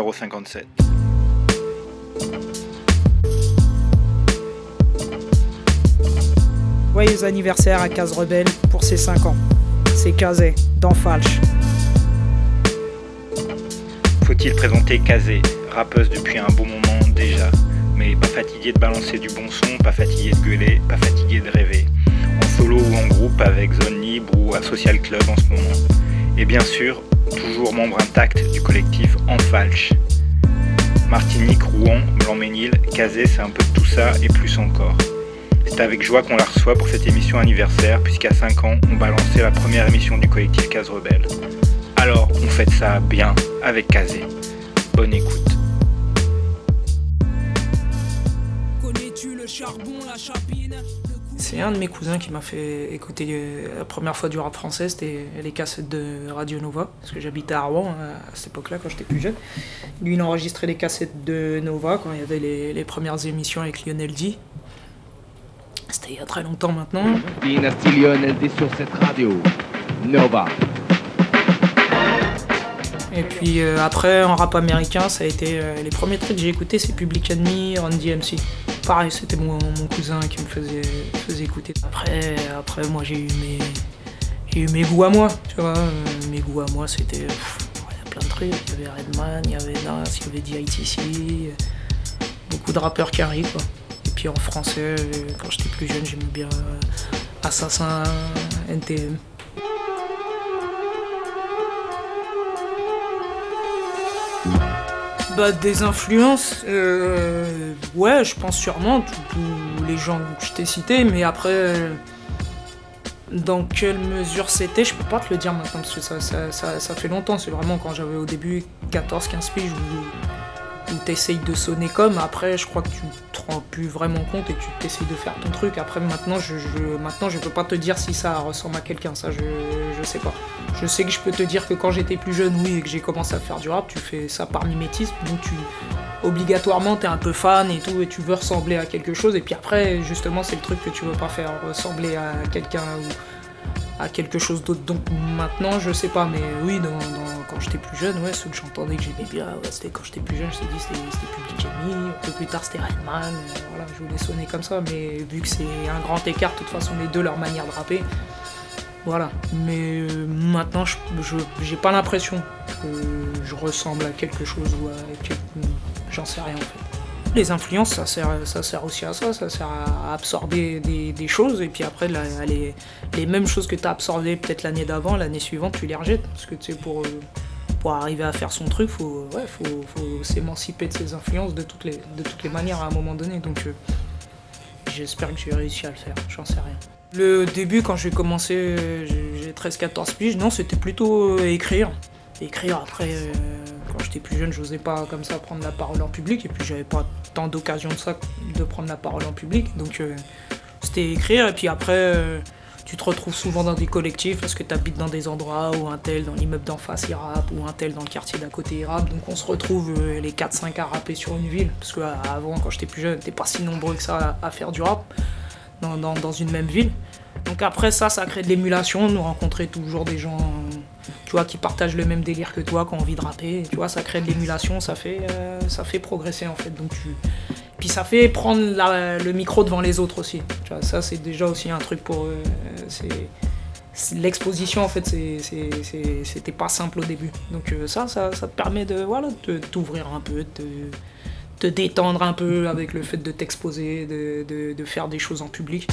numéro 57. Joyeux anniversaire à Cases Rebelles pour ses 5 ans. C'est Casey, d'Enfalche. Faut-il présenter Casey, rappeuse depuis un bon moment déjà, mais pas fatiguée de balancer du bon son, pas fatiguée de gueuler, pas fatiguée de rêver, en solo ou en groupe avec Zone Libre ou Asocial Club en ce moment. Et bien sûr, toujours membre intact du collectif Enfalche. Martinique, Rouen, Blanc-Ménil, Casey, c'est un peu tout ça et plus encore. C'est avec joie qu'on la reçoit pour cette émission anniversaire, puisqu'à 5 ans, on balançait la première émission du collectif Cases Rebelles. Alors, on fête ça bien avec Casey. Bonne écoute. C'est un de mes cousins qui m'a fait écouter la première fois du rap français, c'était les cassettes de Radio Nova, parce que j'habitais à Rouen à cette époque-là, quand j'étais plus jeune. Lui, il enregistrait les cassettes de Nova quand il y avait les premières émissions avec Lionel D. C'était il y a très longtemps maintenant. Dee Nasty Lionel D sur cette radio, Nova. Et puis après, en rap américain, ça a été les premiers trucs que j'ai écoutés, c'est Public Enemy, Run-DMC. Pareil, c'était mon cousin qui me faisait écouter. Après, moi j'ai eu mes goûts à moi, tu vois. Mes goûts à moi, c'était il y a plein de trucs. Il y avait Redman, il y avait Nas, il y avait D.I.T.C. Beaucoup de rappeurs qui arrivent, quoi. Et puis en français, quand j'étais plus jeune, j'aimais bien Assassin, N.T.M. Bah, des influences, ouais, je pense sûrement, tous les gens que je t'ai cités, mais après, dans quelle mesure c'était, je peux pas te le dire maintenant, parce que ça fait longtemps, c'est vraiment quand j'avais au début 14-15 piges où t'essayes de sonner comme, après je crois que tu te rends plus vraiment compte et tu t'essayes de faire ton truc, après maintenant je peux pas te dire si ça ressemble à quelqu'un, ça je sais pas. Je sais que je peux te dire que quand j'étais plus jeune, oui, et que j'ai commencé à faire du rap, tu fais ça par mimétisme, donc tu obligatoirement t'es un peu fan et tout, et tu veux ressembler à quelque chose, et puis après justement c'est le truc que tu veux pas faire, ressembler à quelqu'un ou à quelque chose d'autre, donc maintenant je sais pas, mais oui, quand j'étais plus jeune, ouais, ceux que j'entendais que j'aimais bien, ouais, c'était quand j'étais plus jeune, je t'ai dit c'était Public Enemy, un peu plus tard c'était Redman, voilà, je voulais sonner comme ça, mais vu que c'est un grand écart, de toute façon les deux, leur manière de rapper, voilà. Mais maintenant, j'ai pas l'impression que je ressemble à quelque chose ou à j'en sais rien en fait. Les influences, ça sert aussi à ça sert à absorber des choses, et puis après, les mêmes choses que t'as absorbées peut-être l'année d'avant, l'année suivante, tu les rejettes, parce que tu sais, pour arriver à faire son truc, faut s'émanciper de ses influences de toutes les manières à un moment donné, donc j'espère que j'ai réussi à le faire, j'en sais rien. Le début, quand j'ai commencé, j'ai 13-14 piges, non, c'était plutôt écrire. Écrire, après, quand j'étais plus jeune, j'osais pas comme ça prendre la parole en public, et puis j'avais pas tant d'occasion de ça, de prendre la parole en public, donc c'était écrire, et puis après, tu te retrouves souvent dans des collectifs, parce que t'habites dans des endroits où un tel dans l'immeuble d'en face il rappe, ou un tel dans le quartier d'à côté il rappe, donc on se retrouve les 4-5 à rapper sur une ville, parce qu'avant, quand j'étais plus jeune, t'es pas si nombreux que ça à faire du rap. Dans une même ville. Donc après ça crée de l'émulation, nous rencontrer toujours des gens, tu vois, qui partagent le même délire que toi, qui ont envie de rapper, tu vois, ça crée de l'émulation, ça fait progresser en fait. Donc puis ça fait prendre le micro devant les autres aussi. Tu vois, ça c'est déjà aussi un truc pour c'est l'exposition en fait, c'était pas simple au début. Donc ça te permet de t'ouvrir un peu, te détendre un peu avec le fait de t'exposer, de faire des choses en public.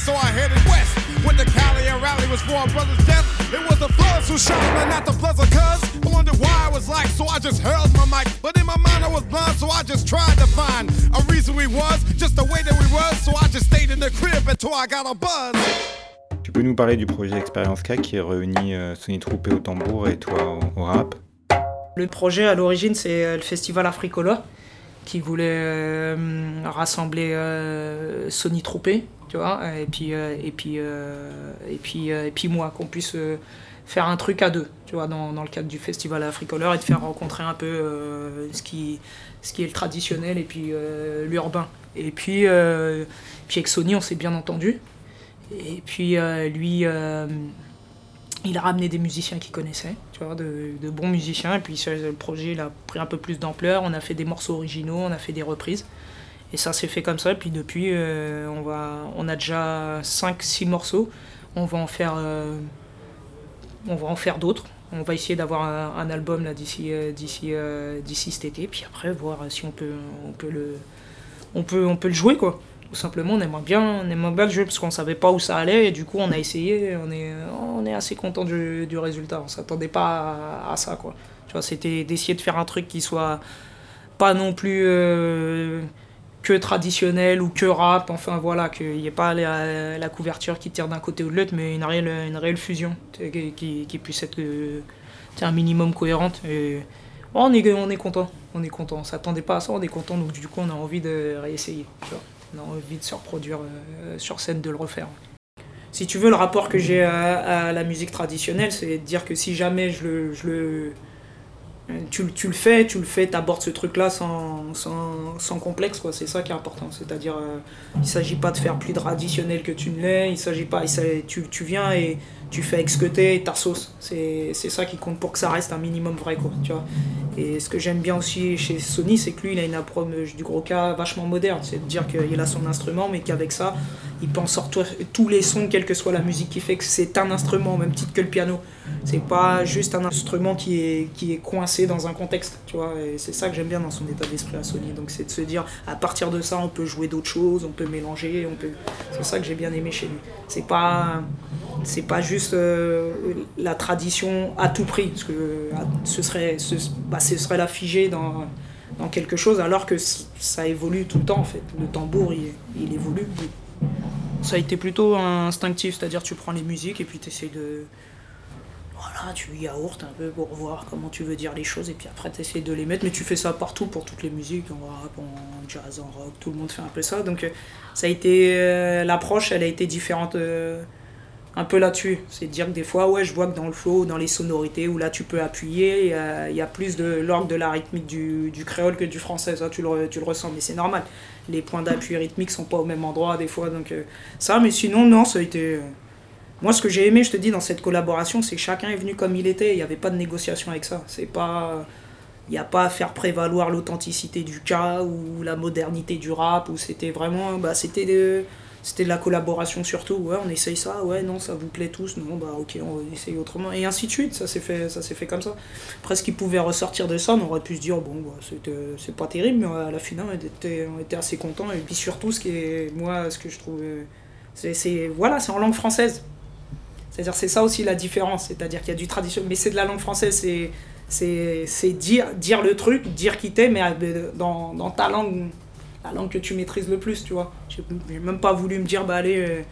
So I headed west. When the Cali and Raleigh was for a brother's death, it was the floods who was sharpening at the buzzer, cuz I wondered why I was like, so I just hurled my mic. But in my mind I was blind, so I just tried to find a reason we was, just the way that we was. So I just stayed in the crib until I got a buzz. Tu peux nous parler du projet Experience K qui réunit Sonny Troupé au tambour et toi au rap? Le projet à l'origine c'est le festival Africola qui voulait rassembler Sonny Troupé, tu vois, et puis moi, qu'on puisse faire un truc à deux, tu vois, dans le cadre du festival Afrikolor, et de faire rencontrer un peu ce qui est le traditionnel et puis l'urbain. Et puis, avec Sonny, on s'est bien entendu. Et puis lui, il a ramené des musiciens qu'il connaissait, tu vois, de bons musiciens. Et puis le projet, il a pris un peu plus d'ampleur. On a fait des morceaux originaux, on a fait des reprises. Et ça s'est fait comme ça, et puis depuis, on a déjà 5-6 morceaux, on va en faire d'autres. On va essayer d'avoir un album là, d'ici cet été, puis après voir si on peut le jouer, quoi. Tout simplement, on aimerait bien le jouer, parce qu'on ne savait pas où ça allait, et du coup on a essayé, on est assez content du résultat, on ne s'attendait pas à ça, quoi. Tu vois, c'était d'essayer de faire un truc qui soit pas non plus... que traditionnel ou que rap, enfin voilà, qu'il n'y ait pas la couverture qui tire d'un côté ou de l'autre, mais une réelle fusion qui puisse être un minimum cohérente. Et on est content, on s'attendait pas à ça, on est content, donc du coup on a envie de réessayer, tu vois. On a envie de se reproduire sur scène, de le refaire. Si tu veux, le rapport que j'ai à la musique traditionnelle, c'est de dire que si jamais tu le fais, t'abordes ce truc-là sans complexe, quoi. C'est ça qui est important. C'est-à-dire, il ne s'agit pas de faire plus traditionnel que tu ne l'es, tu viens et tu fais avec ce que t'es et ta sauce. C'est ça qui compte pour que ça reste un minimum vrai, quoi, tu vois. Et ce que j'aime bien aussi chez Sonny, c'est que lui, il a une approche du gros cas vachement moderne. C'est de dire qu'il a son instrument, mais qu'avec ça, il peut en sortir tous les sons, quelle que soit la musique qu'il fait, que c'est un instrument, au même titre que le piano. C'est pas juste un instrument qui est coincé dans un contexte, tu vois, et c'est ça que j'aime bien dans son état d'esprit à Sonny. Donc c'est de se dire, à partir de ça, on peut jouer d'autres choses, on peut mélanger, on peut... C'est ça que j'ai bien aimé chez lui. C'est pas juste la tradition à tout prix, parce que ce serait la figée dans quelque chose, alors que ça évolue tout le temps, en fait. Le tambour, il évolue. Ça a été plutôt instinctif, c'est-à-dire tu prends les musiques et puis tu essaies de... Voilà, tu yaourtes un peu pour voir comment tu veux dire les choses, et puis après tu essaies de les mettre, mais tu fais ça partout pour toutes les musiques, en rap, en jazz, en rock, tout le monde fait un peu ça. Donc ça a été... l'approche, elle a été différente un peu là-dessus. C'est de dire que des fois, ouais, je vois que dans le flow, dans les sonorités, où là tu peux appuyer, il y a plus de l'orgue de la rythmique du créole que du français, ça tu le ressens, mais c'est normal. Les points d'appui rythmiques sont pas au même endroit des fois, donc ça, mais sinon, non, ça a été... Moi, ce que j'ai aimé, je te dis, dans cette collaboration, c'est que chacun est venu comme il était. Il n'y avait pas de négociation avec ça. C'est pas... Il n'y a pas à faire prévaloir l'authenticité du cas ou la modernité du rap. Ou c'était vraiment... Bah, c'était de la collaboration surtout. Ouais, on essaye ça. Ouais, non, ça vous plaît tous. Non, bah ok, on essaye autrement. Et ainsi de suite. Ça s'est fait comme ça. Après, ce qui pouvait ressortir de ça, on aurait pu se dire, bon, bah, c'est pas terrible. Mais à la finale, on était assez contents. Et puis surtout, ce que je trouve... C'est en langue française. C'est-à-dire, c'est ça aussi la différence, c'est-à-dire qu'il y a du traditionnel, mais c'est de la langue française, c'est dire le truc, dire qui t'es, mais dans ta langue, la langue que tu maîtrises le plus, tu vois. J'ai même pas voulu me dire, bah allez,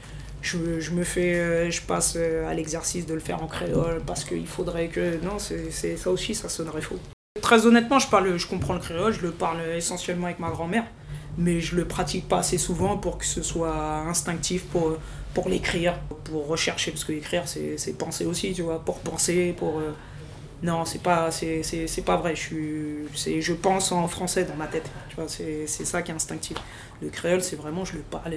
je passe à l'exercice de le faire en créole, parce qu'il faudrait que... Non, c'est ça aussi, ça sonnerait faux. Très honnêtement, je comprends le créole, je le parle essentiellement avec ma grand-mère, mais je le pratique pas assez souvent pour que ce soit instinctif pour l'écrire, pour rechercher, parce que écrire c'est penser aussi, tu vois, pour penser, pour... Non, c'est pas vrai, je pense en français dans ma tête, tu vois, c'est ça qui est instinctif. Le créole, c'est vraiment, je le parle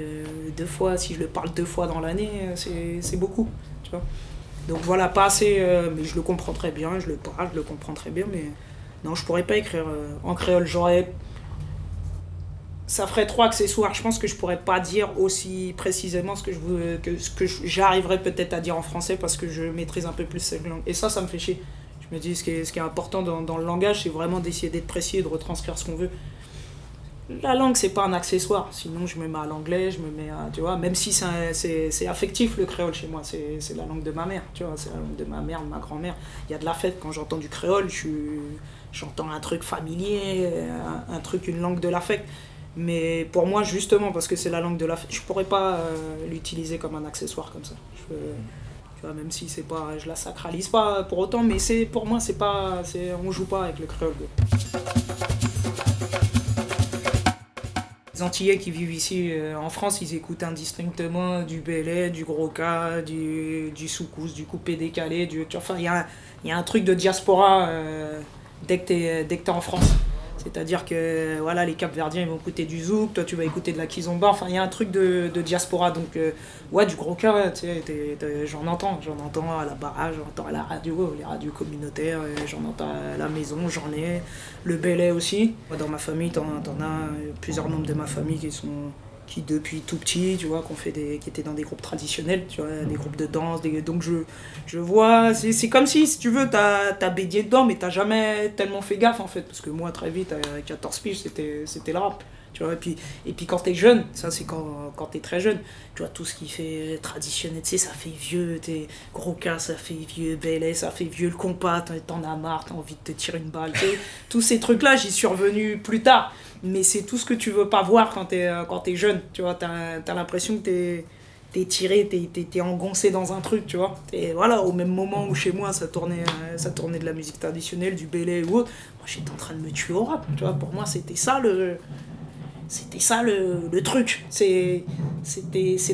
deux fois, si je le parle deux fois dans l'année, c'est beaucoup, tu vois. Donc voilà, pas assez, mais je le comprends très bien, je le parle, je le comprends très bien, mais non, je pourrais pas écrire en créole, ça ferait trop accessoire. Je pense que je pourrais pas dire aussi précisément ce que j'arriverais peut-être à dire en français, parce que je maîtrise un peu plus cette langue. Et ça me fait chier. Je me dis, ce qui est important dans le langage, c'est vraiment d'essayer d'être précis et de retranscrire ce qu'on veut. La langue, c'est pas un accessoire. Sinon, je me mets à l'anglais, je me mets à, tu vois, même si c'est affectif le créole chez moi, c'est la langue de ma mère, tu vois, c'est la langue de ma mère, de ma grand-mère. Il y a de la fête quand j'entends du créole, j'entends un truc familier, un truc, une langue de l'affect. Mais pour moi, justement, parce que c'est la langue de l'affect, je pourrais pas l'utiliser comme un accessoire comme ça. Tu vois, même si c'est pas, je la sacralise pas pour autant, mais c'est pour moi, c'est pas, on joue pas avec le créole. Les Antillais qui vivent ici en France, ils écoutent indistinctement du bélé, du gros K, du soukous, du coupé décalé, enfin il y a un truc de diaspora dès que t'es en France. C'est-à-dire que voilà, les Cap-Verdiens ils vont écouter du zouk, toi tu vas écouter de la kizomba, enfin il y a un truc de diaspora, donc ouais, du gros K, tu sais, j'en entends à la barrage, j'en entends à la radio, les radios communautaires, j'en entends à la maison, j'en ai, le bélé aussi. Dans ma famille, t'en as plusieurs membres de ma famille qui depuis tout petit, tu vois, qui étaient dans des groupes traditionnels, tu vois, des groupes de danse, donc je vois, c'est comme si tu veux, t'as baigné dedans, mais t'as jamais tellement fait gaffe en fait, parce que moi très vite, à 14 piges, c'était le rap, tu vois, et puis quand t'es jeune, ça c'est quand t'es très jeune, tu vois, tout ce qui fait traditionnel, tu sais, ça fait vieux, t'es gros cas, ça fait vieux, bélé, ça fait vieux, le compas, t'en as marre, t'as envie de te tirer une balle, tu sais, tous ces trucs-là, j'y suis revenu plus tard. Mais c'est tout ce que tu veux pas voir quand t'es jeune, tu vois, t'as l'impression que t'es tiré, t'es engoncé dans un truc, tu vois. Et voilà, au même moment où chez moi ça tournait de la musique traditionnelle, du bélé ou autre, moi j'étais en train de me tuer au rap, tu vois. Pour moi c'était ça le truc. C'est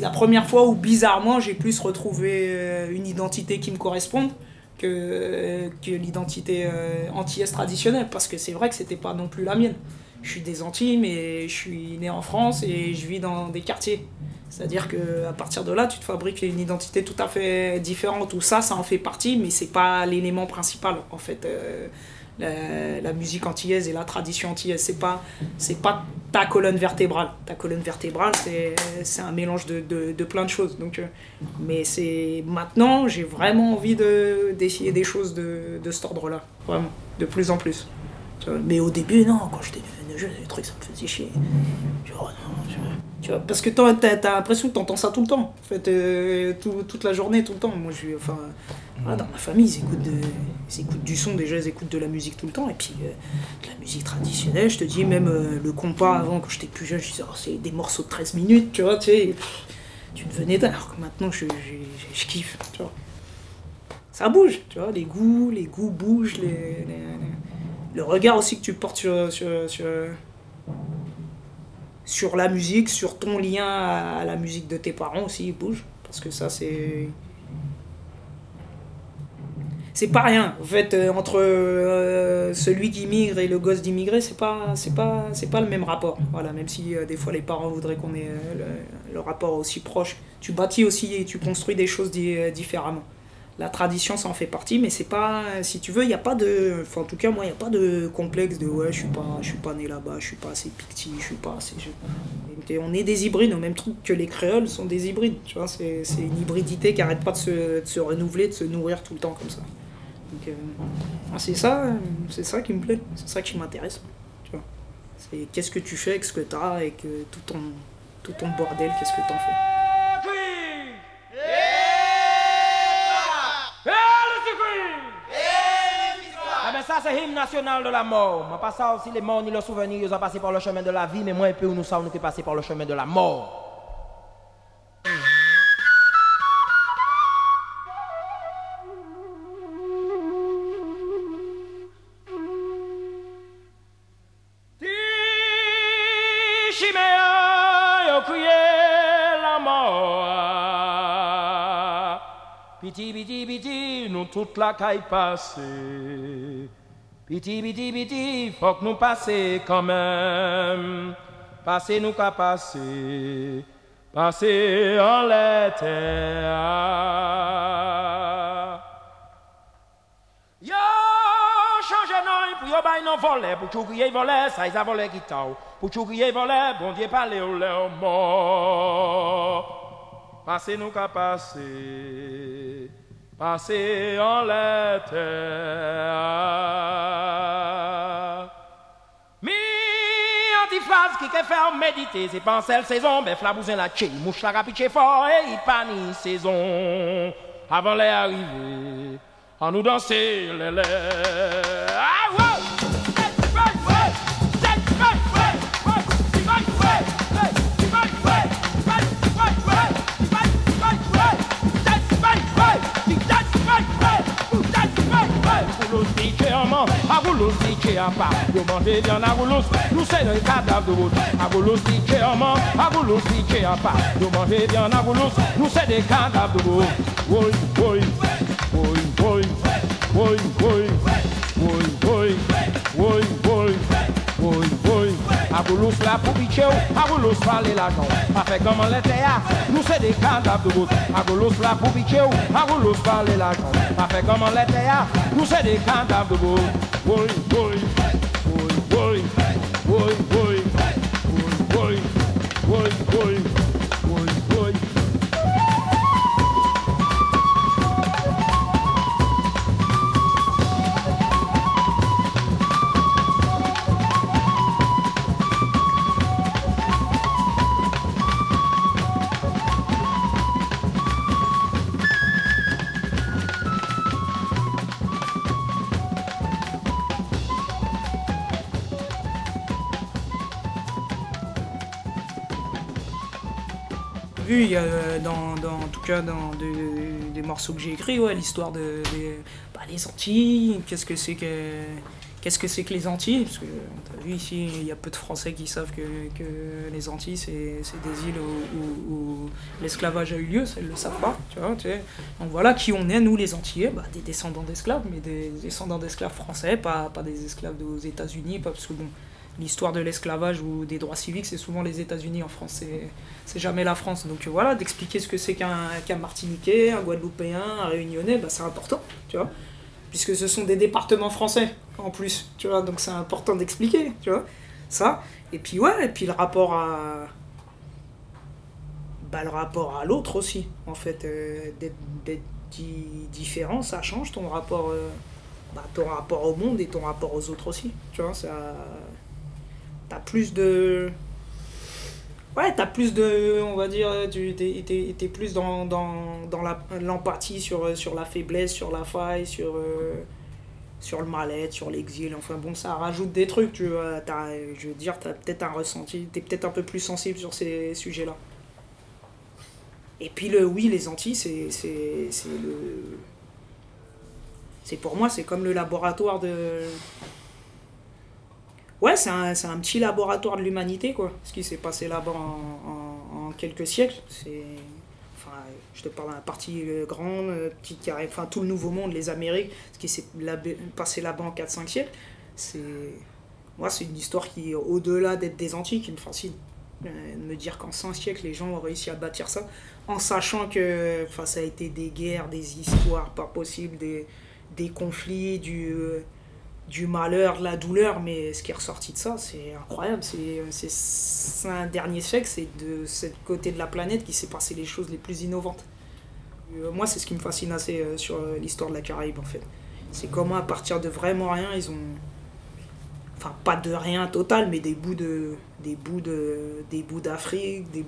la première fois où bizarrement j'ai plus retrouvé une identité qui me corresponde que l'identité antillaise traditionnelle, parce que c'est vrai que c'était pas non plus la mienne. Je suis des Antilles, mais je suis né en France et je vis dans des quartiers. C'est-à-dire qu'à partir de là, tu te fabriques une identité tout à fait différente. Tout ça, ça en fait partie, mais c'est pas l'élément principal. En fait, la musique antillaise et la tradition antillaise, c'est pas ta colonne vertébrale. Ta colonne vertébrale, c'est un mélange de plein de choses. Donc, mais c'est maintenant, j'ai vraiment envie d'essayer des choses de cet ordre-là. Vraiment, de plus en plus. Mais au début, non, quand j'étais jeune, les trucs, ça me faisait chier. Tu vois, parce que t'as l'impression que t'entends ça tout le temps, en fait, toute la journée, tout le temps. Moi, dans ma famille, ils écoutent du son, déjà, ils écoutent de la musique tout le temps, et puis de la musique traditionnelle, je te dis, même le compas, avant, quand j'étais plus jeune, je disais, oh, c'est des morceaux de 13 minutes, tu vois, tu sais, tu devenais dingue, alors que maintenant, je kiffe, tu vois. Ça bouge, tu vois, les goûts bougent, le regard aussi que tu portes sur la musique, sur ton lien à la musique de tes parents aussi, il bouge. Parce que ça, c'est pas rien. En fait, entre celui qui migre et le gosse d'immigré, c'est pas le même rapport. Voilà, même si des fois les parents voudraient qu'on ait le rapport aussi proche. Tu bâtis aussi et tu construis des choses différemment. La tradition, ça en fait partie, mais c'est pas, si tu veux, il n'y a pas de... Enfin, en tout cas, moi, il n'y a pas de complexe de « ouais, je suis pas né là-bas, je suis pas assez picti, je suis pas assez... » On est des hybrides, au même truc que les créoles sont des hybrides, tu vois, c'est une hybridité qui n'arrête pas de se renouveler, de se nourrir tout le temps comme ça. Donc, c'est ça qui me plaît, c'est ça qui m'intéresse, tu vois. C'est qu'est-ce que tu fais avec ce que tu as, avec tout ton bordel, qu'est-ce que tu en fais. Ça c'est l'hymne national de la mort. Mais pas ça aussi, les morts ni leurs souvenirs, ils ont passé par le chemin de la vie, mais moi un peu où nous savons nous qui passé par le chemin de la mort. Toute la caille passée, piti, piti, piti, faut que nous passer quand même. Passer nous qu'à passer, passer en l'été. Yo, changez nous, pour yo bail non voler, pour chouiller voler, ça ils a volé qui tao, pour chouiller voler, bon Dieu parler au leur mort. Passer nous qu'à passer. Passer en l'été. Mi anti-phrase qui qui fait méditer, c'est pas en celle saison, mais flabousin la tché, mouche la rapiche fort, et il panne saison. Avant les arrivées, en nous danser, les. Ah wow! A goulous niqué en pas, le mandé d'un agoulous, nous c'est le cadavre de route. A goulous niqué en main, a goulous niqué en pas, le mandé d'un agoulous, nous c'est des cadavres de route. Oui, oui, oui, oui, oui, oui, oui, oui, oui, oui, oui, oui. A goulous la pour piquer, a goulous parler la jambe. A fait comme on l'était, nous c'est des cadavres de route. A goulous la pour piquer, a goulous parler la jambe. A fait comme on l'était, nous c'est des cadavres de route. Boy, boy, boy, boy, boy, boy, boy, boy, boy, boy. Il y a en tout cas dans des morceaux que j'ai écrits, ouais, l'histoire des Antilles, qu'est-ce que c'est que les Antilles, parce que t'as vu ici il y a peu de Français qui savent que les Antilles c'est des îles où l'esclavage a eu lieu, ça ils le savent pas, tu vois, tu sais. Donc voilà qui on est, nous les Antillais, bah, des descendants d'esclaves, mais des descendants d'esclaves français, pas des esclaves aux États-Unis, pas parce que bon. L'histoire de l'esclavage ou des droits civiques, c'est souvent les États-Unis. En France, c'est jamais la France. Donc voilà, d'expliquer ce que c'est qu'un Martiniquais, un Guadeloupéen, un Réunionnais, bah, c'est important, tu vois. Puisque ce sont des départements français, en plus, tu vois. Donc c'est important d'expliquer, tu vois, ça. Et puis ouais, et puis le rapport à... Bah, le rapport à l'autre aussi, en fait. D'être différent, ça change ton rapport au monde et ton rapport aux autres aussi, tu vois, ça... T'as plus de... Ouais, t'as plus de... On va dire, t'es plus dans l'empathie sur la faiblesse, sur la faille, sur le mal-être, sur l'exil. Enfin bon, ça rajoute des trucs, tu vois. Je veux dire, t'as peut-être un ressenti, t'es peut-être un peu plus sensible sur ces sujets-là. Et puis, les Antilles, c'est le... C'est pour moi, c'est comme le laboratoire de... Ouais, c'est un petit laboratoire de l'humanité, quoi. Ce qui s'est passé là-bas en quelques siècles. Enfin, je te parle d'un parti grand, petit qui arrive, enfin, tout le Nouveau Monde, les Amériques, ce qui s'est passé là-bas en 4-5 siècles. C'est une histoire qui, au-delà d'être des Antilles, qui me fascine. De me dire qu'en 100 siècles, les gens ont réussi à bâtir ça, en sachant que ça a été des guerres, des histoires pas possibles, des conflits, du malheur, de la douleur, mais ce qui est ressorti de ça, c'est incroyable. C'est un dernier siècle, c'est de ce côté de la planète qui s'est passé les choses les plus innovantes. Moi, c'est ce qui me fascine assez sur l'histoire de la Caraïbe, en fait. C'est comment, à partir de vraiment rien, ils ont... Enfin, pas de rien total, mais des bouts d'Afrique, des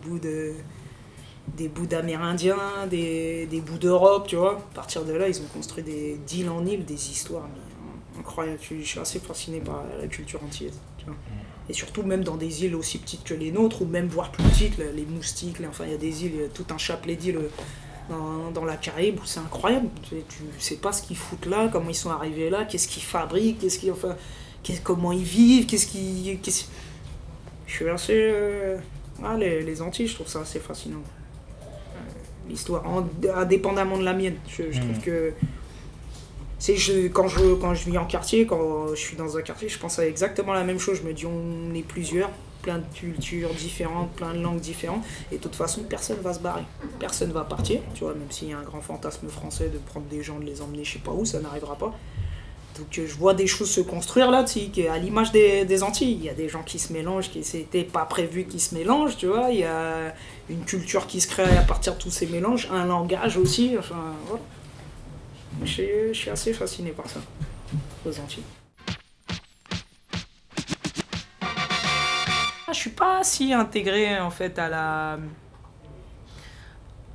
bouts d'Amérindiens, des bouts d'Europe, tu vois. À partir de là, ils ont construit d'île en île, des histoires, mais... Incroyable, je suis assez fasciné par la culture antillaise. Tu vois. Et surtout, même dans des îles aussi petites que les nôtres, ou même voire plus petites, les moustiques, enfin, il y a des îles, tout un chapelet d'îles dans la Caraïbe, c'est incroyable. Tu sais pas ce qu'ils foutent là, comment ils sont arrivés là, qu'est-ce qu'ils fabriquent, comment ils vivent, Je suis assez... les Antilles, je trouve ça assez fascinant. L'histoire, indépendamment de la mienne, je trouve que... Quand je vis en quartier, quand je suis dans un quartier, je pense à exactement la même chose. Je me dis, on est plusieurs, plein de cultures différentes, plein de langues différentes. Et de toute façon, personne va se barrer. Personne va partir, tu vois, même s'il y a un grand fantasme français de prendre des gens, de les emmener je sais pas où, ça n'arrivera pas. Donc je vois des choses se construire là, tu sais, à l'image des Antilles. Il y a des gens qui se mélangent, qui c'était pas prévu qu'ils se mélangent, tu vois. Il y a une culture qui se crée à partir de tous ces mélanges, un langage aussi, enfin voilà. Je suis assez fasciné par ça, aux Antilles. je suis pas si intégré en fait à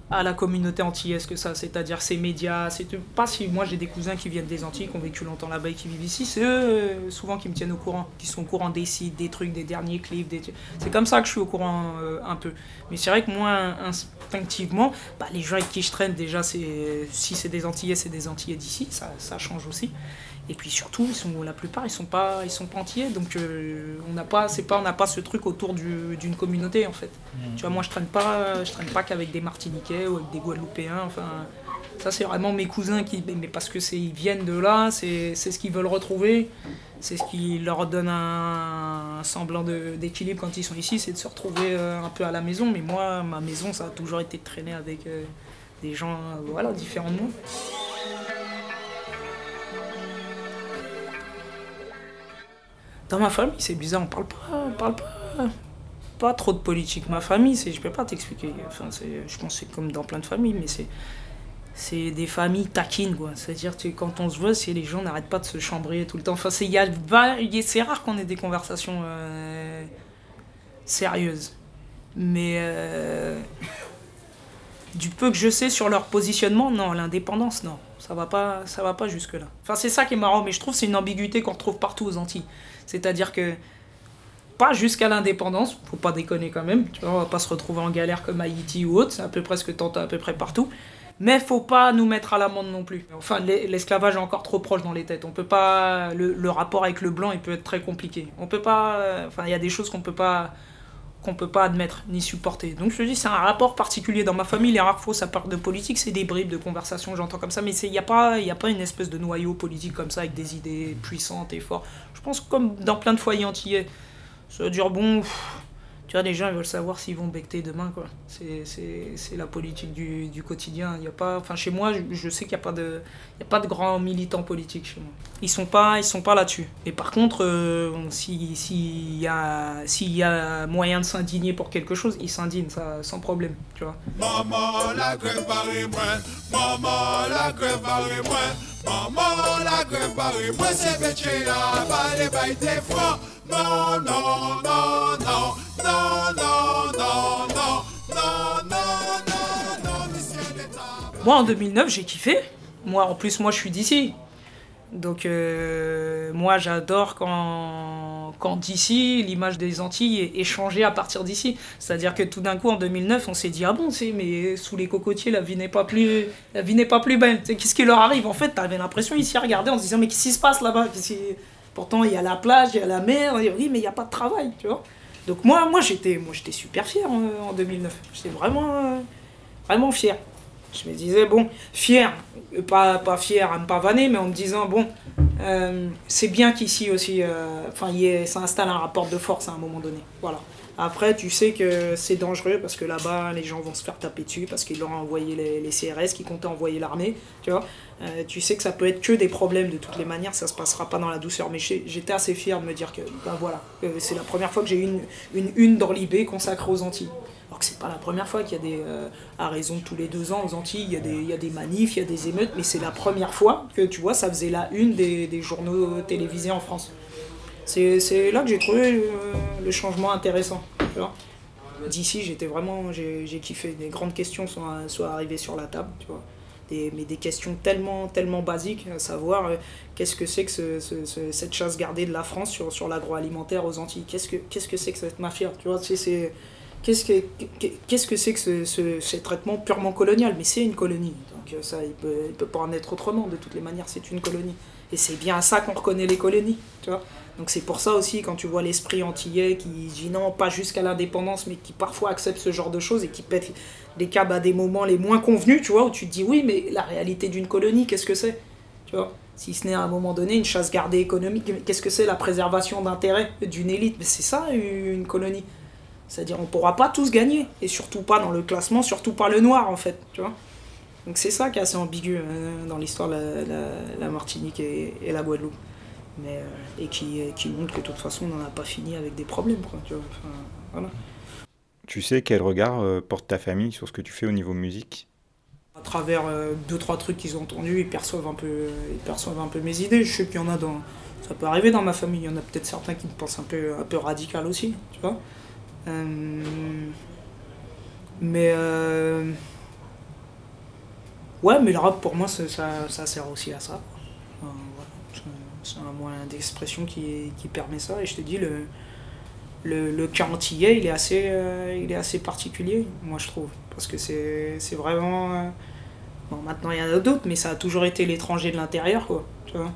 la communauté antillaise que ça, c'est-à-dire ces médias, c'est pas si moi j'ai des cousins qui viennent des Antilles, qui ont vécu longtemps là-bas et qui vivent ici, c'est eux souvent qui me tiennent au courant, qui sont au courant des sites, des trucs, des derniers clips, c'est comme ça que je suis au courant un peu. Mais c'est vrai que moi, instinctivement, bah, les gens avec qui je traîne déjà, si c'est des Antillais, c'est des Antillais d'ici, ça change aussi. Et puis surtout, la plupart, ils sont pas antillais, donc on n'a pas ce truc autour d'une communauté en fait. Mmh. Tu vois, moi je traîne pas qu'avec des Martiniquais ou avec des Guadeloupéens. Enfin, ça c'est vraiment mes cousins mais parce que ils viennent de là, c'est ce qu'ils veulent retrouver, c'est ce qui leur donne un semblant d'équilibre quand ils sont ici, c'est de se retrouver un peu à la maison. Mais moi, ma maison, ça a toujours été de traîner avec des gens, voilà, différents de moi. Dans ma famille, c'est bizarre, on parle pas trop de politique. Ma famille, je peux pas t'expliquer. Enfin, je pense que c'est comme dans plein de familles, mais c'est des familles taquines, quoi. C'est-à-dire que quand on se voit, les gens n'arrêtent pas de se chambrer tout le temps. Enfin, c'est rare qu'on ait des conversations sérieuses. Mais du peu que je sais sur leur positionnement, non, l'indépendance, non. Ça va pas jusque-là. Enfin, c'est ça qui est marrant, mais je trouve que c'est une ambiguïté qu'on retrouve partout aux Antilles. C'est-à-dire que, pas jusqu'à l'indépendance, faut pas déconner quand même, tu vois, on va pas se retrouver en galère comme Haïti ou autre, c'est à peu près ce que t'entends à peu près partout, mais faut pas nous mettre à l'amende non plus. Enfin, l'esclavage est encore trop proche dans les têtes, on peut pas, le rapport avec le blanc, il peut être très compliqué. On peut pas, enfin, il y a des choses qu'on peut pas admettre ni supporter. Donc je te dis, c'est un rapport particulier dans ma famille. Les rares fois ça parle de politique, c'est des bribes de conversation, j'entends comme ça, mais il n'y a pas une espèce de noyau politique comme ça avec des idées puissantes et fortes. Je pense que comme dans plein de foyers antillais, ça dure bon... Tu vois, les gens ils veulent savoir s'ils vont becter demain, quoi. C'est la politique du quotidien. Il y a pas... Enfin, chez moi, je sais qu'il n'y a pas de grands militants politiques chez moi. Ils sont pas là-dessus. Mais par contre, s'il y a moyen de s'indigner pour quelque chose, ils s'indignent, ça, sans problème, tu vois. Maman, la grève barrée moi. Maman, la grève barrée moi. Maman, la grève barrée moi. C'est bêché là, pas les bails des francs. Non, non, non, non. Moi en 2009 j'ai kiffé, en plus je suis d'ici, donc moi j'adore quand d'ici l'image des Antilles est changée à partir d'ici, c'est-à-dire que tout d'un coup en 2009 on s'est dit ah bon mais sous les cocotiers la vie n'est pas plus belle, qu'est-ce qui leur arrive en fait, t'avais l'impression ils s'y regardaient en se disant mais qu'est-ce qui se passe là-bas, pourtant il y a la plage, il y a la mer, oui mais il n'y a pas de travail, tu vois. Donc moi j'étais super fier en 2009, j'étais vraiment fier. Je me disais bon, fier, pas fier à me pavaner, mais en me disant bon, c'est bien qu'ici aussi, ça installe un rapport de force à un moment donné, voilà. Après tu sais que c'est dangereux parce que là-bas les gens vont se faire taper dessus parce qu'ils leur ont envoyé les CRS qui comptaient envoyer l'armée, tu vois. Tu sais que ça peut être que des problèmes de toutes les manières, ça se passera pas dans la douceur, mais j'étais assez fier de me dire que ben voilà, c'est la première fois que j'ai eu une dans l'IB consacrée aux Antilles. Alors que c'est pas la première fois qu'il y a des à raison de tous les 2 ans aux Antilles, il y a des manifs, il y a des émeutes, mais c'est la première fois que tu vois ça faisait la une des journaux télévisés en France. C'est là que j'ai trouvé le changement intéressant. D'ici, j'ai kiffé. Des grandes questions sont arrivées sur la table, tu vois. Mais des questions tellement basiques, à savoir qu'est-ce que c'est que cette chasse gardée de la France sur l'agroalimentaire aux Antilles. Qu'est-ce que c'est que cette mafia, tu vois, qu'est-ce que c'est que ces traitements purement colonial. Mais c'est une colonie, donc ça, il peut pas en être autrement. De toutes les manières, c'est une colonie. Et c'est bien à ça qu'on reconnaît les colonies, tu vois. Donc c'est pour ça aussi, quand tu vois l'esprit antillais qui dit non, pas jusqu'à l'indépendance, mais qui parfois accepte ce genre de choses et qui pète des câbles à des moments les moins convenus, tu vois, où tu te dis oui, mais la réalité d'une colonie, qu'est-ce que c'est, tu vois? Si ce n'est à un moment donné une chasse gardée économique, qu'est-ce que c'est la préservation d'intérêts d'une élite? Mais c'est ça, une colonie. C'est-à-dire on ne pourra pas tous gagner, et surtout pas dans le classement, surtout pas le noir, en fait, tu vois. Donc c'est ça qui est assez ambigu dans l'histoire de la Martinique et la Guadeloupe. Mais, et qui montre que de toute façon on n'en a pas fini avec des problèmes, quoi, tu vois, enfin, voilà. Tu sais quel regard porte ta famille sur ce que tu fais au niveau musique? À travers 2-3 trucs qu'ils ont entendus, ils perçoivent un peu mes idées. Je sais qu'il y en a ça peut arriver dans ma famille, il y en a peut-être certains qui me pensent un peu radical aussi, tu vois. Ouais, mais le rap pour moi, ça sert aussi à ça. Voilà. C'est un moyen d'expression qui permet ça. Et je te dis, le cœur antillais, il est assez particulier, moi je trouve. Parce que c'est vraiment... Bon, maintenant il y en a d'autres, mais ça a toujours été l'étranger de l'intérieur, quoi. Tu vois.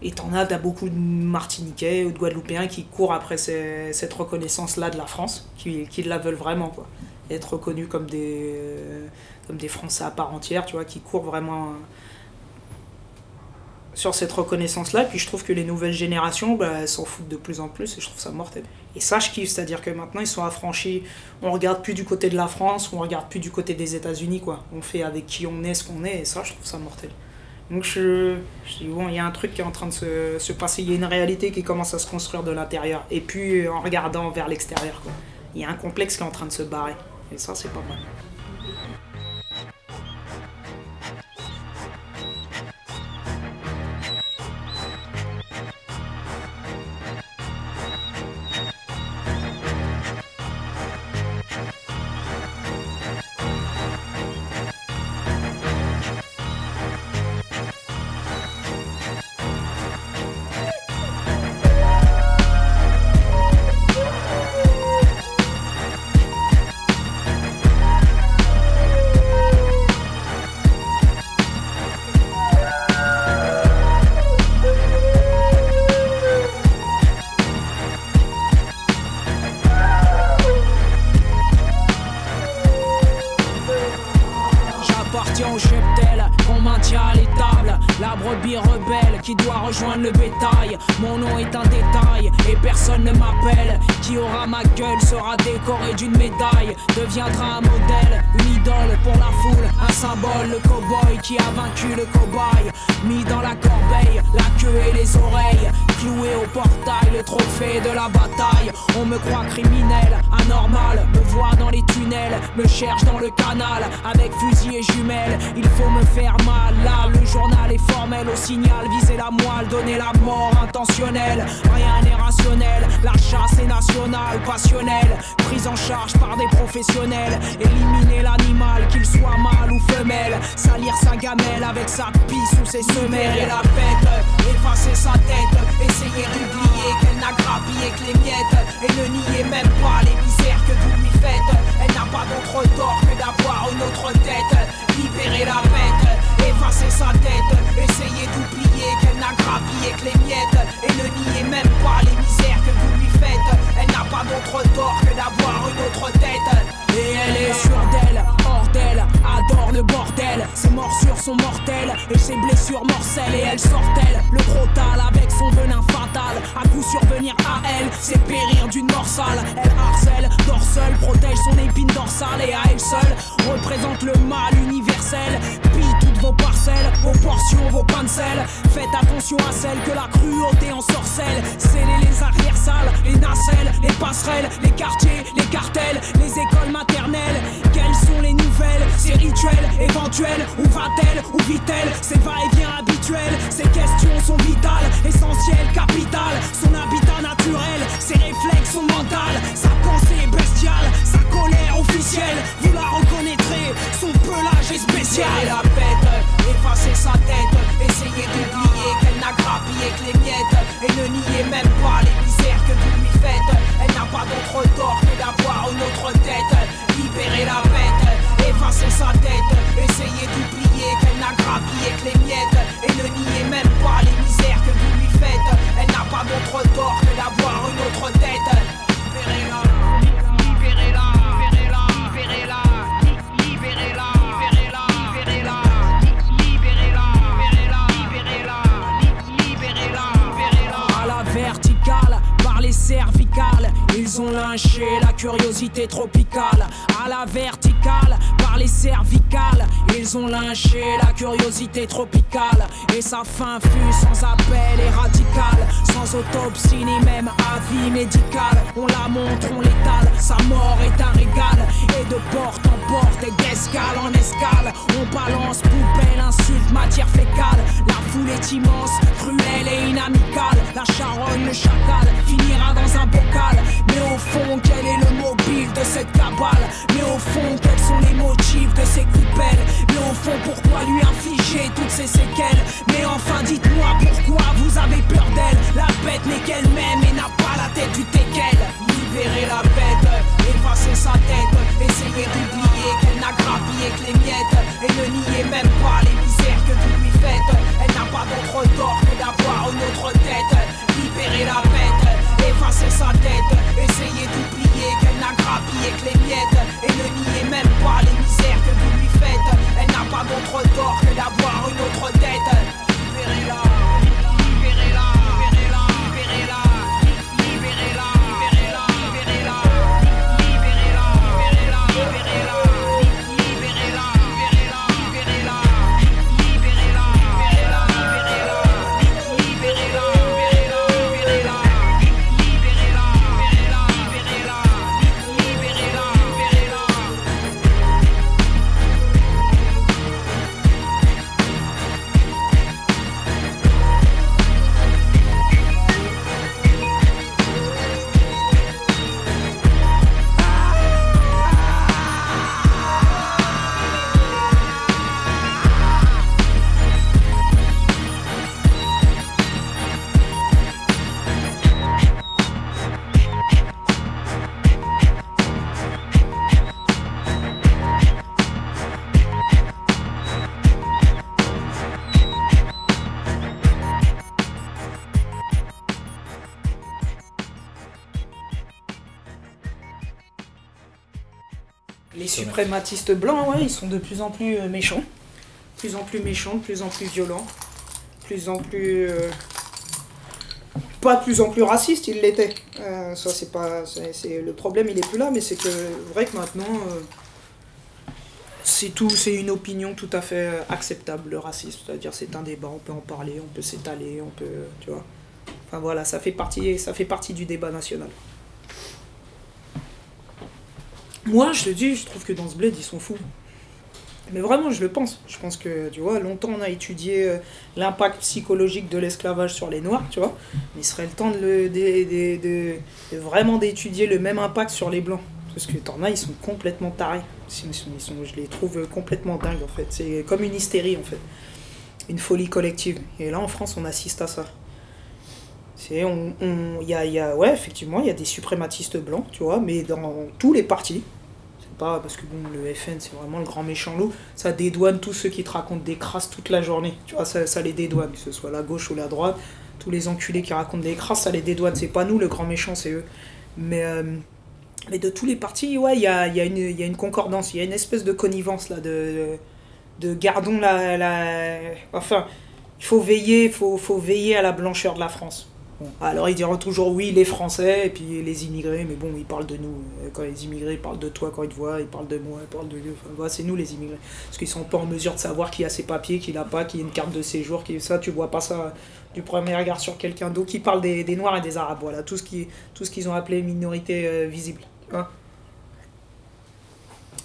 Et t'as beaucoup de Martiniquais ou de Guadeloupéens qui courent après cette reconnaissance-là de la France, qui la veulent vraiment, quoi. Être reconnus comme des Français à part entière, tu vois, qui courent vraiment sur cette reconnaissance-là. Et puis je trouve que les nouvelles générations, elles s'en foutent de plus en plus, et je trouve ça mortel. Et ça, je kiffe, c'est-à-dire que maintenant, ils sont affranchis. On regarde plus du côté de la France, on regarde plus du côté des États-Unis, quoi. On fait avec qui on est, ce qu'on est, et ça, je trouve ça mortel. Donc je dis, bon, il y a un truc qui est en train de se passer, il y a une réalité qui commence à se construire de l'intérieur, et puis en regardant vers l'extérieur, quoi. Il y a un complexe qui est en train de se barrer. Et ça, c'est pas mal. Éliminer l'animal, qu'il soit mâle ou femelle, salir sa gamelle avec sa pisse ou ses semelles. Et la bête, effacer sa tête, essayer d'oublier qu'elle n'a grappillé que les miettes, et ne nier même pas les misères que vous lui faites. Elle n'a pas d'autre tort que d'avoir une autre tête. Libérer la bête, effacer sa tête, essayer d'oublier qu'elle n'a grappillé que les miettes, et ne nier même pas les misères que vous lui faites. Elle n'a pas d'autre tort que d'avoir une autre tête. Et elle est sûre d'elle, hors d'elle, adore le bordel. Ses morsures sont mortelles et ses blessures morcelles. Et elle sort-elle le crotal avec son venin fatal. À coup survenir à elle, c'est périr d'une mort sale. Elle harcèle, dort seule, protège son épine dorsale. Et à elle seule, représente le mal universel. Pille toutes vos parcelles, vos portions, vos pains de sel. Faites attention à celle que la cruauté en sorcelle. Scellez les arrières-salles, les nacelles, les passerelles, les quartiers, les cartels, les écoles maternelle, quelles sont les nouvelles? C'est rituel, éventuel, où va-t-elle, où vit-elle? Ses va-et-vient habituels, ses questions sont vitales, essentielles, capitales, son habitat naturel, ses réflexes sont mentales, sa pensée bestiale, sa colère officielle, vous la reconnaîtrez, son pelage est spécial. La bête, effacer sa tête, essayer d'oublier qu'elle n'a grappillé que les miettes, et ne nier même pas les misères que vous lui faites. Elle n'a pas d'autre tort que d'avoir une autre tête. Libérer la bête, effacer sa tête, essayer d'oublier qu'elle n'a grappillé que les miettes, et ne nier même pas les misères que vous lui faites. Elle n'a pas d'autre tort que d'avoir une autre tête. Libérez-la, libérez-la, libérez-la, libérez-la, libérez-la, libérez-la, libérez-la, libérez-la, libérez-la, libérez-la, libérez-la, libérez-la. À la verticale, par les cervicales, ils ont lynché la curiosité tropicale. À la verticale, par les cervicales, ils ont lynché la curiosité tropicale. Et sa fin fut sans appel et radicale, sans autopsie ni même avis médical. On la montre, on l'étale, sa mort est un régal. Et de porte en porte porte et d'escale en escale. On balance poubelle, insulte, matière fécale. La foule est immense, cruelle et inamicale. La charogne, le chacal, finira dans un bocal. Mais au fond, quel est le mobile de cette cabale? Mais au fond, quels sont les motifs de ces coupelles? Mais au fond, pourquoi lui infliger toutes ces séquelles? Mais enfin, dites-moi pourquoi vous avez peur d'elle? La bête n'est qu'elle-même et n'a pas la tête du teckel. Libérez la bête, effacez sa tête. Essayez d'oublier qu'elle n'a grappillé que les miettes. Et ne niez même pas les misères que vous lui faites. Elle n'a pas d'autre tort que d'avoir une autre tête. Libérez la bête, effacez sa tête. Essayez d'oublier qu'elle n'a grappillé que les miettes. Et ne niez même pas les misères que vous lui faites. Elle n'a pas d'autre tort que d'avoir une autre tête. Libérez-la. Les suprématistes blancs, ouais, ils sont de plus en plus méchants. De plus en plus méchants, de plus en plus violents. De plus en plus... pas de plus en plus racistes, ils l'étaient. Ça, c'est pas... c'est, le problème, il est plus là, mais c'est que vrai que maintenant... c'est une opinion tout à fait acceptable, le racisme. C'est-à-dire, c'est un débat, on peut en parler, on peut s'étaler, on peut... tu vois. Enfin, voilà, ça fait partie du débat national. Moi, je te dis, je trouve que dans ce bled, ils sont fous. Mais vraiment, je le pense. Je pense que, tu vois, longtemps, on a étudié l'impact psychologique de l'esclavage sur les Noirs, tu vois. Mais il serait le temps de vraiment d'étudier le même impact sur les Blancs. Parce que t'en as, ils sont complètement tarés. Je les trouve complètement dingues, en fait. C'est comme une hystérie, en fait. Une folie collective. Et là, en France, on assiste à ça. Ouais, effectivement, il y a des suprématistes blancs, tu vois, mais dans tous les partis. Pas parce que bon, le FN c'est vraiment le grand méchant loup, ça dédouane tous ceux qui te racontent des crasses toute la journée, tu vois, ça les dédouane, que ce soit la gauche ou la droite, tous les enculés qui racontent des crasses, ça les dédouane, c'est pas nous le grand méchant, c'est eux. Mais de tous les partis, ouais, il y a une concordance, il y a une espèce de connivence là, de gardons enfin, il faut veiller, à la blancheur de la France. Bon. Alors ils diront toujours oui les Français et puis les immigrés, mais bon ils parlent de nous, quand les immigrés ils parlent de toi quand ils te voient, ils parlent de moi, ils parlent de lui, enfin voilà, c'est nous les immigrés, parce qu'ils sont pas en mesure de savoir qui a ses papiers, qui l'a pas, qui a une carte de séjour, qui ça, tu vois pas ça du premier regard sur quelqu'un d'autre, qui parle des Noirs et des Arabes, voilà, tout ce qu'ils ont appelé minorité visible, hein.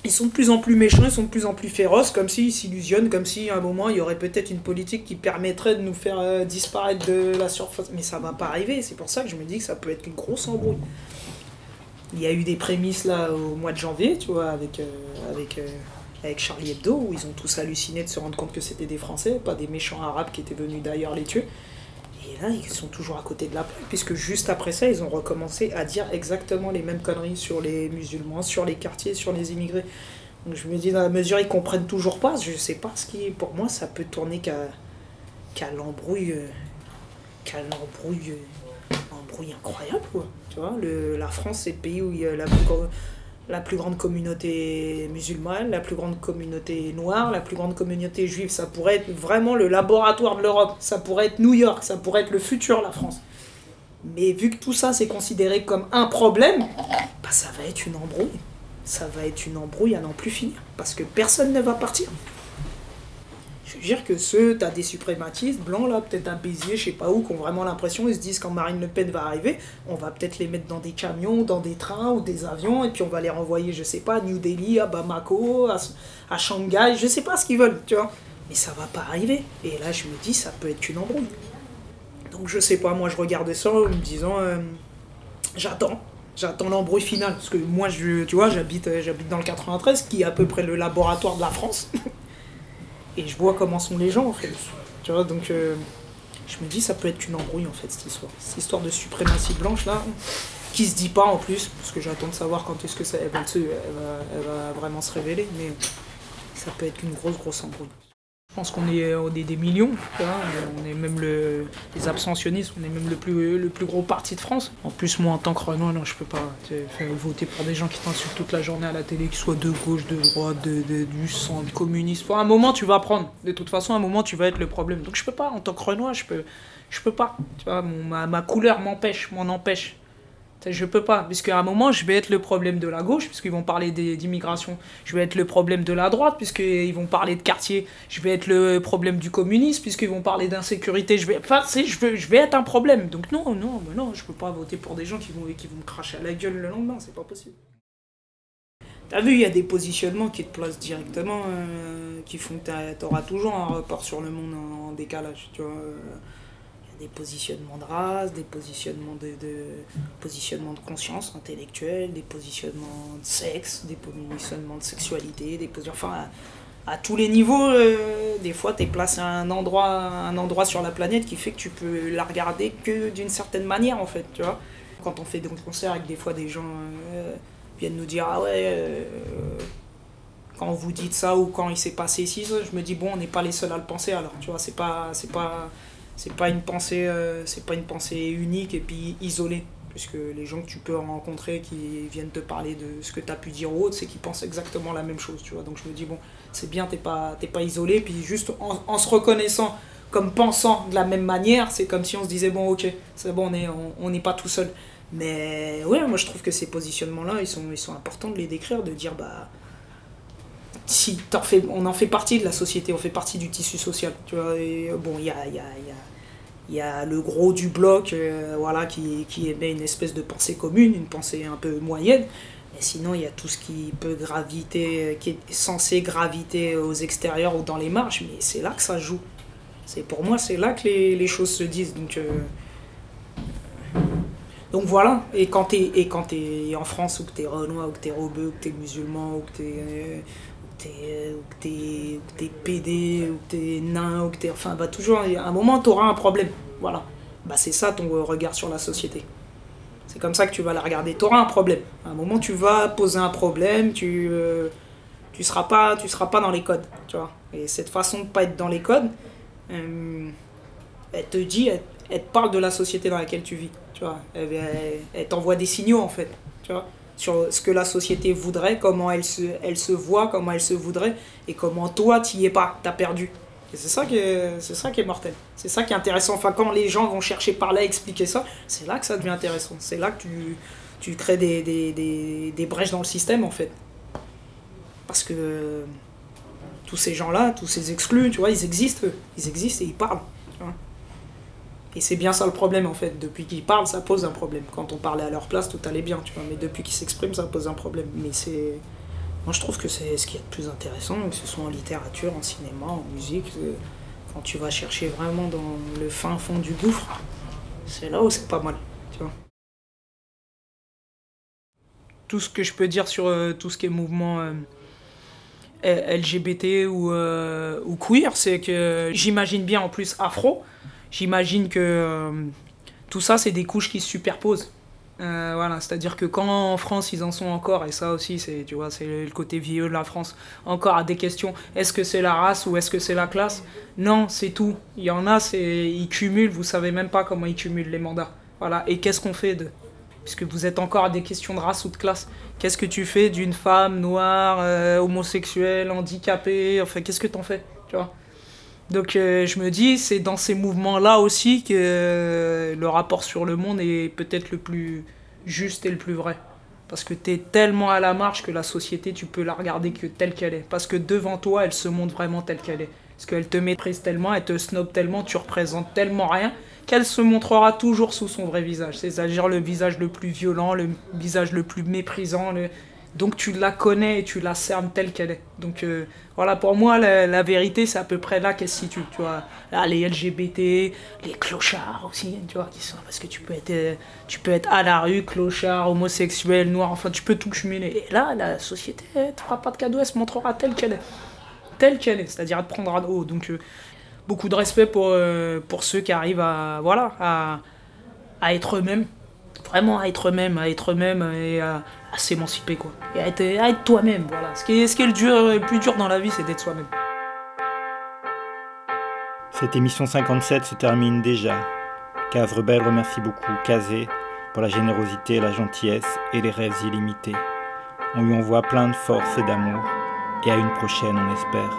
Ils sont de plus en plus méchants, ils sont de plus en plus féroces, comme s'ils s'illusionnent, comme si à un moment il y aurait peut-être une politique qui permettrait de nous faire disparaître de la surface. Mais ça va pas arriver, c'est pour ça que je me dis que ça peut être une grosse embrouille. Il y a eu des prémices là au mois de janvier, tu vois, avec Charlie Hebdo, où ils ont tous halluciné de se rendre compte que c'était des Français, pas des méchants Arabes qui étaient venus d'ailleurs les tuer. Et là, ils sont toujours à côté de la plaque, puisque juste après ça, ils ont recommencé à dire exactement les mêmes conneries sur les musulmans, sur les quartiers, sur les immigrés. Donc je me dis, dans la mesure, ils comprennent toujours pas, je sais pas ce qui... Pour moi, ça peut tourner qu'à l'embrouille incroyable, quoi. Tu vois, la France, c'est le pays où il y a la plus grande communauté musulmane, la plus grande communauté noire, la plus grande communauté juive. Ça pourrait être vraiment le laboratoire de l'Europe. Ça pourrait être New York. Ça pourrait être le futur, la France. Mais vu que tout ça, c'est considéré comme un problème, bah, ça va être une embrouille. Ça va être une embrouille à n'en plus finir. Parce que personne ne va partir. Je veux dire que t'as des suprématistes blancs là, peut-être à Béziers, je sais pas où, qui ont vraiment l'impression, ils se disent quand Marine Le Pen va arriver, on va peut-être les mettre dans des camions, dans des trains ou des avions, et puis on va les renvoyer, je sais pas, à New Delhi, à Bamako, à Shanghai, je sais pas ce qu'ils veulent, tu vois. Mais ça va pas arriver. Et là, je me dis, ça peut être une embrouille. Donc je sais pas, moi je regardais ça en me disant, j'attends l'embrouille finale, parce que moi, tu vois, j'habite dans le 93, qui est à peu près le laboratoire de la France. Et je vois comment sont les gens, en fait. Tu vois, donc je me dis, ça peut être une embrouille, en fait, cette histoire. Cette histoire de suprématie blanche, là, qui se dit pas, en plus, parce que j'attends de savoir quand est-ce que ça elle va vraiment se révéler, mais ça peut être une grosse embrouille. Je pense qu'on est des millions, tu vois, on est même les abstentionnistes, on est même le plus gros parti de France. En plus, moi, en tant que Renoir, non, je peux pas voter pour des gens qui t'insultent toute la journée à la télé, qu'ils soient de gauche, de droite, du centre, communiste. Enfin, à un moment, tu vas prendre. De toute façon, à un moment, tu vas être le problème. Donc, je peux pas, en tant que Renoir, je peux pas. Tu vois, ma couleur m'en empêche. Je peux pas, parce qu'à un moment, je vais être le problème de la gauche, puisqu'ils vont parler d'immigration. Je vais être le problème de la droite, puisqu'ils vont parler de quartier. Je vais être le problème du communisme, puisqu'ils vont parler d'insécurité. Je vais être un problème. Donc non, je peux pas voter pour des gens qui vont me cracher à la gueule le lendemain, c'est pas possible. T'as vu, il y a des positionnements qui te placent directement, qui font que t'auras toujours un rapport sur le monde en décalage, tu vois. Des positionnements de race, des positionnements de conscience intellectuelle, des positionnements de sexe, des positionnements de sexualité, enfin à tous les niveaux, des fois t'es placé à un endroit sur la planète qui fait que tu peux la regarder que d'une certaine manière, en fait, tu vois. Quand on fait des concerts et que des fois des gens viennent nous dire « Ah ouais, quand vous dites ça ou quand il s'est passé ici », je me dis « Bon, on n'est pas les seuls à le penser alors, tu vois, c'est pas une pensée unique et puis isolée, puisque les gens que tu peux rencontrer qui viennent te parler de ce que tu as pu dire ou autre, c'est qu'ils pensent exactement la même chose, tu vois. Donc je me dis, bon, c'est bien, t'es pas isolé, puis juste en se reconnaissant comme pensant de la même manière, c'est comme si on se disait, bon, ok, c'est bon, on n'est pas tout seul. Mais ouais, moi je trouve que ces positionnements là, ils sont importants de les décrire, de dire, bah, si on en fait partie de la société, on fait partie du tissu social, tu vois. Et bon, il y a le gros du bloc, voilà, qui émet une espèce de pensée commune, une pensée un peu moyenne, mais sinon il y a tout ce qui peut graviter, qui est censé graviter aux extérieurs ou dans les marges, mais c'est là que ça joue. C'est, pour moi, c'est là que les choses se disent. Donc voilà, et quand t'es en France, ou que t'es Renois, ou que t'es Robeux, ou que t'es musulman, ou que t'es PD, ou que t'es nain, ou que t'es... Enfin, bah toujours, à un moment, t'auras un problème. Voilà. Bah c'est ça ton regard sur la société. C'est comme ça que tu vas la regarder. T'auras un problème. À un moment, tu vas poser un problème, tu seras pas dans les codes, tu vois. Et cette façon de pas être dans les codes, elle te dit... Elle te parle de la société dans laquelle tu vis, tu vois. Elle t'envoie des signaux, en fait, tu vois, sur ce que la société voudrait, comment elle se voit, comment elle se voudrait, et comment toi, t'y es pas, t'as perdu. Et c'est ça qui est mortel. C'est ça qui est intéressant. Enfin, quand les gens vont chercher par là, expliquer ça, c'est là que ça devient intéressant. C'est là que tu crées des brèches dans le système, en fait. Parce que tous ces gens-là, tous ces exclus, tu vois, ils existent, eux. Ils existent et ils parlent, tu vois. Et c'est bien ça le problème, en fait. Depuis qu'ils parlent, ça pose un problème. Quand on parlait à leur place, tout allait bien, tu vois. Mais depuis qu'ils s'expriment, ça pose un problème. Mais c'est... Moi, je trouve que c'est ce qu'il y a de plus intéressant, que ce soit en littérature, en cinéma, en musique. Quand tu vas chercher vraiment dans le fin fond du gouffre, c'est là où c'est pas mal, tu vois. Tout ce que je peux dire sur tout ce qui est mouvement... LGBT ou queer, c'est que j'imagine bien, en plus afro, j'imagine que tout ça, c'est des couches qui se superposent. Voilà, c'est-à-dire que quand en France, ils en sont encore, et ça aussi, c'est, tu vois, c'est le côté vieux de la France, encore à des questions, est-ce que c'est la race ou est-ce que c'est la classe? Non, c'est tout. Il y en a, ils cumulent, vous savez même pas comment ils cumulent les mandats. Voilà, et qu'est-ce qu'on fait d'eux? Puisque vous êtes encore à des questions de race ou de classe. Qu'est-ce que tu fais d'une femme noire, homosexuelle, handicapée? Enfin, qu'est-ce que t'en fais, tu vois? Donc je me dis, c'est dans ces mouvements-là aussi que le rapport sur le monde est peut-être le plus juste et le plus vrai. Parce que t'es tellement à la marge que la société, tu peux la regarder que telle qu'elle est. Parce que devant toi, elle se montre vraiment telle qu'elle est. Parce qu'elle te méprise tellement, elle te snob tellement, tu représentes tellement rien, qu'elle se montrera toujours sous son vrai visage. C'est-à-dire le visage le plus violent, le visage le plus méprisant. Donc tu la connais et tu la cernes telle qu'elle est. Donc voilà, pour moi, la vérité, c'est à peu près là qu'elle se situe, tu vois. Là, les LGBT, les clochards aussi, tu vois, qui sont... Parce que tu peux être à la rue, clochard, homosexuel, noir, enfin, tu peux tout cumuler. Et là, la société, elle te fera pas de cadeau, elle se montrera telle qu'elle est. Telle qu'elle est, c'est-à-dire elle te prendra de haut. Donc beaucoup de respect pour ceux qui arrivent à être eux-mêmes. Vraiment à être eux-mêmes et à s'émanciper, quoi. Et à être toi-même, voilà. Ce qui est le plus dur dans la vie, c'est d'être soi-même. Cette émission 57 se termine déjà. Cases Rebelles remercie beaucoup Casey pour la générosité, la gentillesse et les rêves illimités. On lui envoie plein de force et d'amour. Et à une prochaine, on espère.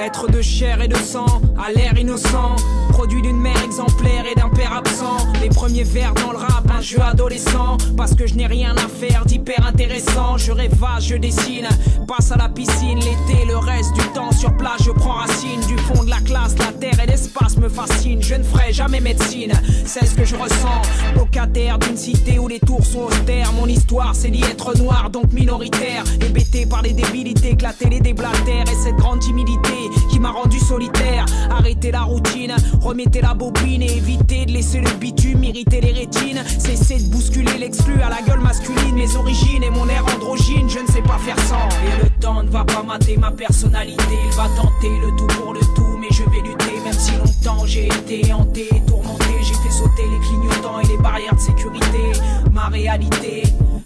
Être de chair et de sang, à l'air innocent, produit d'une mère exemplaire et d'un père absent. Les premiers vers dans le rap, un jeu adolescent, parce que je n'ai rien à faire d'hyper intéressant. Je rêvage, je dessine, passe à la piscine l'été, le reste du temps sur plage je prends racine. Du fond de la classe, la terre et l'espace me fascinent. Je ne ferai jamais médecine, c'est ce que je ressens. Locataire d'une cité où les tours sont austères, mon histoire c'est d'y être noir, donc minoritaire, hébété par les débilités que la télé déblatère et cette grande timidité qui m'a rendu solitaire. Arrêtez la routine, remettez la bobine et évitez de laisser le bitume irriter les rétines. Cessez de bousculer l'exclu à la gueule masculine. Mes origines et mon air androgyne, je ne sais pas faire sans. Et le temps ne va pas mater ma personnalité. Il va tenter le tout pour le tout, mais je vais lutter. Même si longtemps j'ai été hanté, tourmenté, j'ai fait sauter les clignotants et les barrières de sécurité. Ma réalité,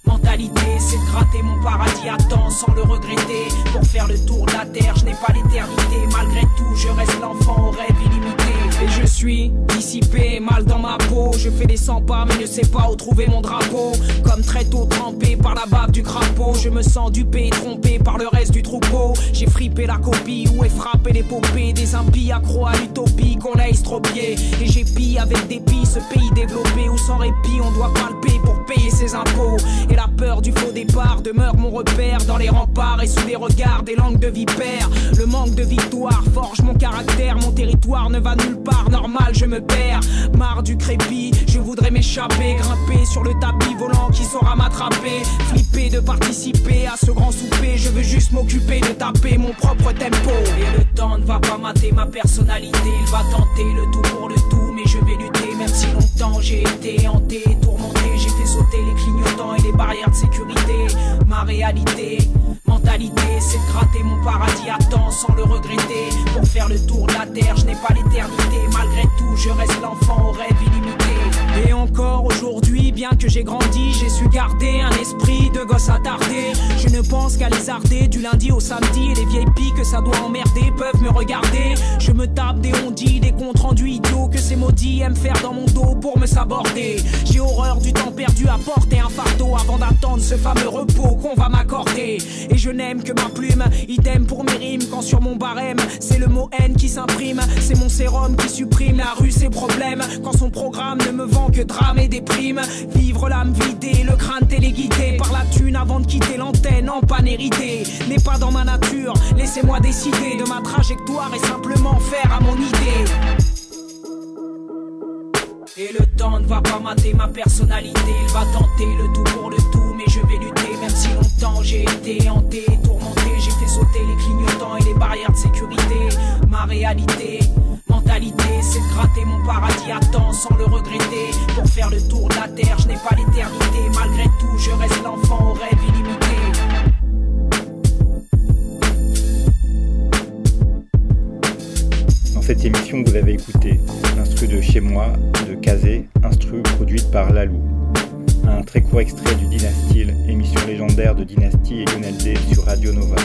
mentalité, c'est de gratter mon paradis à temps sans le regretter. Pour faire le tour de la terre, je n'ai pas l'éternité. Malgré tout, je reste l'enfant au rêve illimité. Et je suis dissipé, mal dans ma peau. Je fais des 100 pas mais ne sais pas où trouver mon drapeau. Comme très tôt trempé par la bave du crapaud, je me sens dupé et trompé par le reste du troupeau. J'ai fripé la copie où est frappée l'épopée des impies accro à l'utopie qu'on a estropié. Et j'ai pillé avec dépit ce pays développé où sans répit on doit palper pour payer ses impôts. Et la peur du faux départ demeure mon repère dans les remparts et sous les regards des langues de vipères. Le manque de victoire forge mon caractère, mon territoire ne va nulle part, normal je me perds. Marre du crépi, je voudrais m'échapper, grimper sur le tapis volant qui saura m'attraper. Flipper de participer à ce grand souper, je veux juste m'occuper de taper mon propre tempo. Et le temps ne va pas mater ma personnalité, il va tenter le tout pour le tout, mais je vais lutter. Même si longtemps j'ai été hanté, tourmenté, j'ai fait sauter les clignotants et les barrières de sécurité. Ma réalité, mentalité, c'est de gratter mon paradis à temps sans le regretter. Pour faire le tour de la terre, je n'ai pas l'éternité. Malgré tout, je reste l'enfant au rêve illimité. Et encore aujourd'hui, bien que j'ai grandi, j'ai su garder un esprit de gosse attardé. Je ne pense qu'à lézarder du lundi au samedi. Et les vieilles pies que ça doit emmerder peuvent me regarder. Je me tape des ondits, des comptes rendus idiots que ces maudits aiment faire dans mon dos pour me saborder. J'ai horreur du temps perdu à porter un fardeau avant d'attendre ce fameux repos qu'on va m'accorder. Et je n'aime que ma plume, idem pour mes rimes quand sur mon barème c'est le mot haine qui s'imprime. C'est mon sérum qui supprime la rue ses problèmes quand son programme ne me vend que drame et déprime. Vivre l'âme vidée, le crâne téléguidé par la thune avant de quitter l'antenne en panne héritée. N'est pas dans ma nature, laissez-moi décider de ma trajectoire et simplement faire à mon idée. Et le temps ne va pas mater ma personnalité, il va tenter le tout pour le tout, mais je vais lutter. Même si longtemps j'ai été hanté, tourmenté, j'ai fait sauter les clignotants et les barrières de sécurité. Ma réalité, mentalité, c'est de gratter mon paradis à temps sans le regretter. Pour faire le tour de la terre, je n'ai pas l'éternité. Malgré tout, je reste l'enfant au rêve illimité. Cette émission, vous avez écouté l'instru de Chez Moi de Casey, instru produite par Lalou. Un très court extrait du Dynastyle, émission légendaire de Dynasty et Lionel D sur Radio Nova.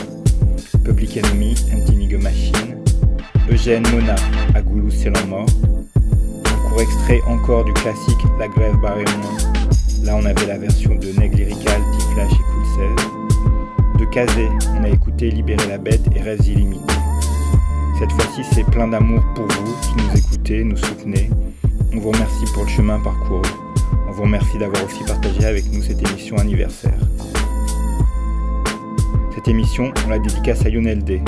Public Enemy, Anti-Nigga Machine, Eugène Mona, à Goulou c'est l'en mort. Un court extrait encore du classique La Grève Barré Moins. Là on avait la version de Neg Lyrical, T-Flash et Cool 16. De Casey, on a écouté Libérer la bête et Rêves illimités. Cette fois-ci, c'est plein d'amour pour vous qui nous écoutez, nous soutenez. On vous remercie pour le chemin parcouru. On vous remercie d'avoir aussi partagé avec nous cette émission anniversaire. Cette émission, on la dédicace à Lionel D.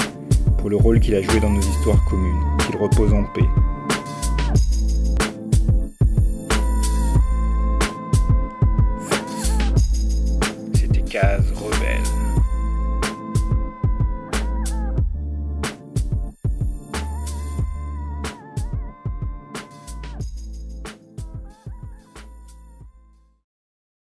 pour le rôle qu'il a joué dans nos histoires communes. Qu'il repose en paix.